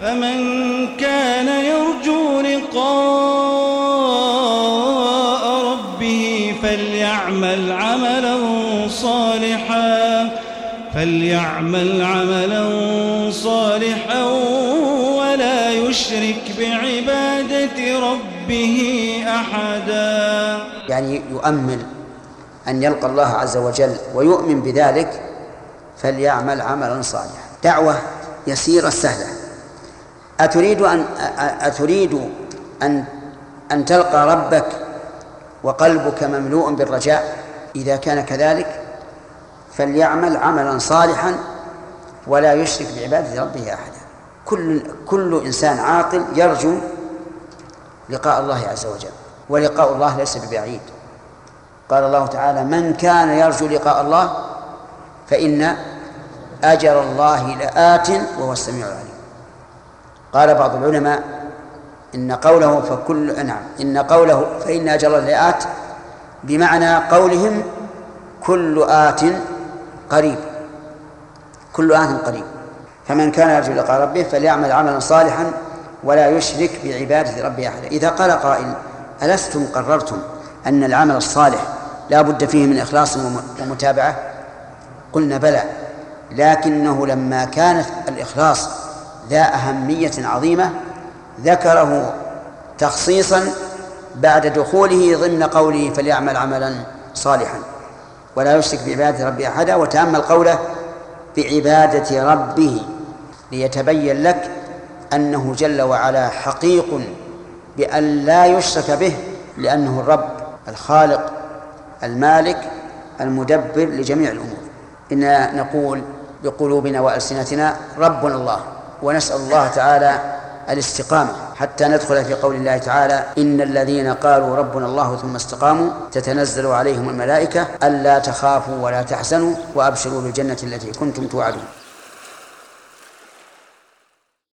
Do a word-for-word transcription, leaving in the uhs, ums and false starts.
فمن كان يرجو لقاء ربه فليعمل عملا صالحا فليعمل عملا صالحا ولا يشرك بعبادة ربه أحدا. يعني يؤمل أن يلقى الله عز وجل ويؤمن بذلك فليعمل عملا صالحا. دعوة يسيرة سهلة. أتريد أن أتريد أن أن تلقى ربك وقلبك مملوء بالرجاء؟ إذا كان كذلك فليعمل عملا صالحا ولا يشرك بعبادة ربه أحدا. كل كل إنسان عاقل يرجو لقاء الله عز وجل، ولقاء الله ليس ببعيد. قال الله تعالى: من كان يرجو لقاء الله فإن أجر الله لآت وهو السميع العليم. قال بعض العلماء إن قوله فكل نعم إن قوله فإن أجر الله لآت بمعنى قولهم كل آت قريب، كل آت قريب. فمن كان يرجو لقاء ربه فليعمل عملا صالحا ولا يشرك بعبادة ربه أحدا. إذا قال قائل: ألستم قررتم أن العمل الصالح لا بد فيه من إخلاص ومتابعة؟ قلنا: بلى، لكنه لما كانت الإخلاص ذا أهمية عظيمة ذكره تخصيصا بعد دخوله ضمن قوله فليعمل عملا صالحا ولا يشرك بعبادة ربه أحدا. وتأمل قوله بعبادة ربه ليتبين لك أنه جل وعلا حقيق بأن لا يشرك به، لأنه الرب الخالق المالك المدبر لجميع الأمور. إن نقول بقلوبنا وألسنتنا ربنا الله، ونسأل الله تعالى الاستقامة حتى ندخل في قول الله تعالى: إن الذين قالوا ربنا الله ثم استقاموا تتنزل عليهم الملائكة ألا تخافوا ولا تحزنوا وأبشروا بالجنة التي كنتم توعدون.